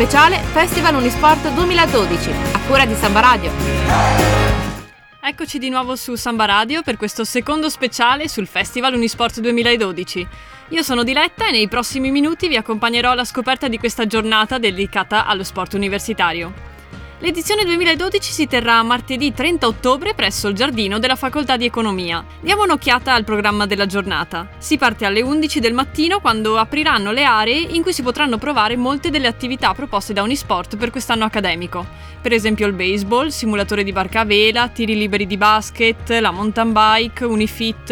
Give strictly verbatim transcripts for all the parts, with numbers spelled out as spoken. Speciale Festival UNIsport duemiladodici, a cura di Samba Radio. Eccoci di nuovo su Samba Radio per questo secondo speciale sul Festival Unisport duemiladodici. Io sono Diletta e nei prossimi minuti vi accompagnerò alla scoperta di questa giornata dedicata allo sport universitario. L'edizione duemiladodici si terrà martedì trenta ottobre presso il giardino della Facoltà di Economia. Diamo un'occhiata al programma della giornata. Si parte alle undici del mattino, quando apriranno le aree in cui si potranno provare molte delle attività proposte da Unisport per quest'anno accademico. Per esempio il baseball, simulatore di barca a vela, tiri liberi di basket, la mountain bike, Unifit,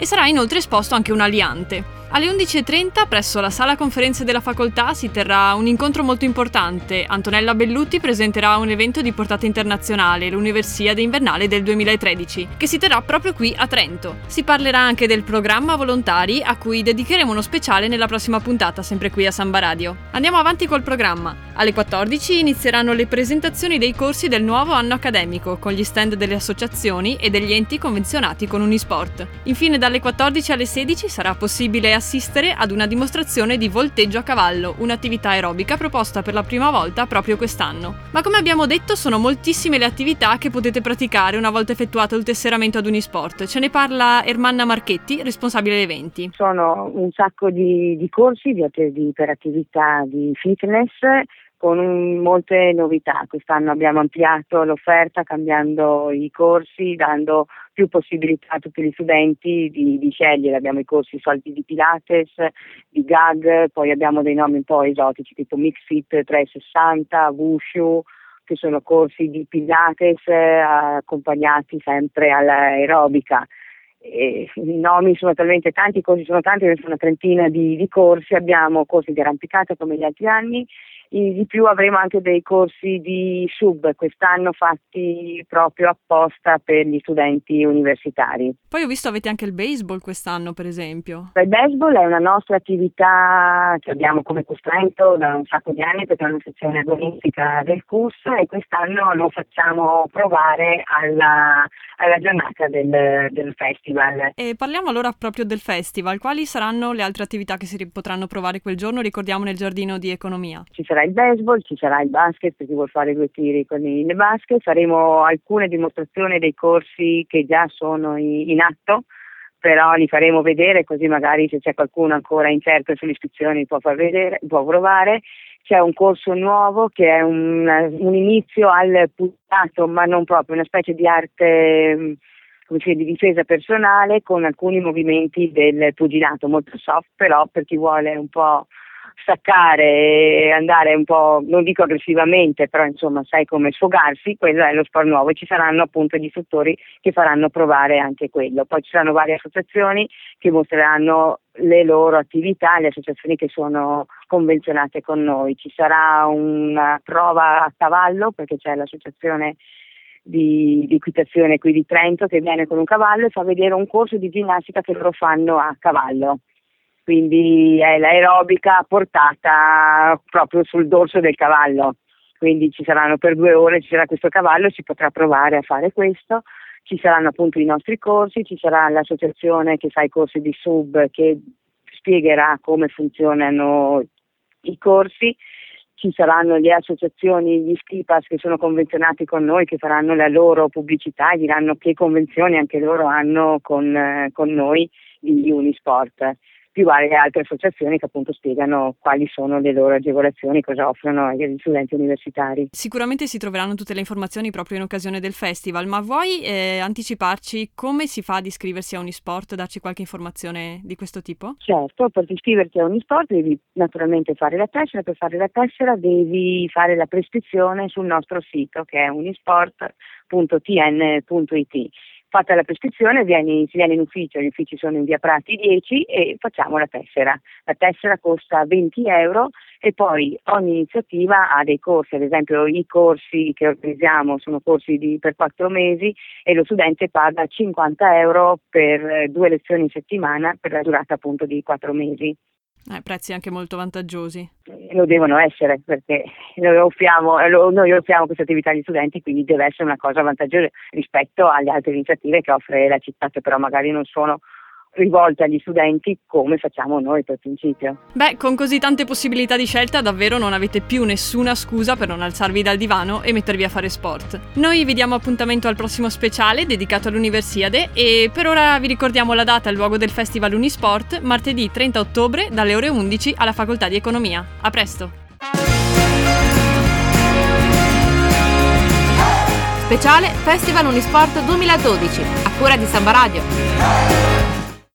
e sarà inoltre esposto anche un aliante. Alle undici e trenta presso la sala conferenze della facoltà si terrà un incontro molto importante. Antonella Bellutti presenterà un evento di portata internazionale, l'Universiade Invernale del duemilatredici, che si terrà proprio qui a Trento. Si parlerà anche del programma volontari, a cui dedicheremo uno speciale nella prossima puntata, sempre qui a Samba Radio. Andiamo avanti col programma. Alle quattordici inizieranno le presentazioni dei corsi del nuovo anno accademico, con gli stand delle associazioni e degli enti convenzionati con Unisport. Infine dalle quattordici alle sedici sarà possibile assistere ad una dimostrazione di volteggio a cavallo, un'attività aerobica proposta per la prima volta proprio quest'anno. Ma come abbiamo detto, sono moltissime le attività che potete praticare una volta effettuato il tesseramento ad Unisport. Ce ne parla Ermanna Marchetti, responsabile eventi. Sono un sacco di, di corsi di, di, per attività di fitness, con un, molte novità. Quest'anno abbiamo ampliato l'offerta cambiando i corsi, dando più possibilità a tutti gli studenti di, di scegliere. Abbiamo i corsi soliti di Pilates, di Gag, poi abbiamo dei nomi un po' esotici tipo Mixfit trecentosessanta, Wushu, che sono corsi di Pilates eh, accompagnati sempre all'aerobica. I nomi sono talmente tanti, i corsi sono tanti, sono una trentina di, di corsi. Abbiamo corsi di arrampicata come gli altri anni, e di più avremo anche dei corsi di sub quest'anno fatti proprio apposta per gli studenti universitari. Poi ho visto avete anche il baseball quest'anno, per esempio. Il baseball è una nostra attività che abbiamo come costretto da un sacco di anni perché è una sezione agonistica del C U S, e quest'anno lo facciamo provare alla, alla giornata del, del festival. E parliamo allora proprio del festival. Quali saranno le altre attività che si potranno provare quel giorno? Ricordiamo nel giardino di economia. Ci sarà il baseball, ci sarà il basket per chi vuol fare due tiri con il basket. Faremo alcune dimostrazioni dei corsi che già sono in atto, però li faremo vedere così magari se c'è qualcuno ancora incerto sulle iscrizioni può far vedere, può provare. C'è un corso nuovo che è un, un inizio al pugilato, ma non proprio, una specie di arte di difesa personale con alcuni movimenti del pugilato, molto soft, però per chi vuole un po' staccare e andare un po', non dico aggressivamente, però insomma sai come sfogarsi, quello è lo sport nuovo. E ci saranno appunto gli istruttori che faranno provare anche quello. Poi ci saranno varie associazioni che mostreranno le loro attività, le associazioni che sono convenzionate con noi. Ci sarà una prova a cavallo perché c'è l'associazione Di, di equitazione qui di Trento che viene con un cavallo e fa vedere un corso di ginnastica che loro fanno a cavallo, quindi è l'aerobica portata proprio sul dorso del cavallo, quindi ci saranno per due ore, ci sarà questo cavallo, si potrà provare a fare questo. Ci saranno appunto i nostri corsi, ci sarà l'associazione che fa i corsi di sub che spiegherà come funzionano i corsi. Ci saranno le associazioni, gli skipas che sono convenzionati con noi, che faranno la loro pubblicità e diranno che convenzioni anche loro hanno con, eh, con noi di Unisport, più varie altre associazioni che appunto spiegano quali sono le loro agevolazioni, cosa offrono agli studenti universitari. Sicuramente si troveranno tutte le informazioni proprio in occasione del festival, ma vuoi eh, anticiparci come si fa ad iscriversi a Unisport, darci qualche informazione di questo tipo? Certo, per iscriverti a Unisport devi naturalmente fare la tessera, per fare la tessera devi fare la prescrizione sul nostro sito che è unisport punto t n punto i t. Fatta la prescrizione, vieni, si viene in ufficio, gli uffici sono in via Prati dieci e facciamo la tessera. La tessera costa venti euro e poi ogni iniziativa ha dei corsi, ad esempio i corsi che organizziamo sono corsi di, per quattro mesi e lo studente paga cinquanta euro per due lezioni in settimana per la durata appunto di quattro mesi. Eh, prezzi anche molto vantaggiosi. Lo devono essere perché noi offriamo, noi offriamo questa attività agli studenti, quindi deve essere una cosa vantaggiosa rispetto alle altre iniziative che offre la città, che però magari non sono rivolte agli studenti come facciamo noi per principio. Beh, con così tante possibilità di scelta davvero non avete più nessuna scusa per non alzarvi dal divano e mettervi a fare sport. Noi vi diamo appuntamento al prossimo speciale dedicato all'Universiade e per ora vi ricordiamo la data e il luogo del Festival Unisport, martedì trenta ottobre dalle ore undici alla Facoltà di Economia. A presto! Speciale Festival Unisport duemiladodici a cura di Samba Radio.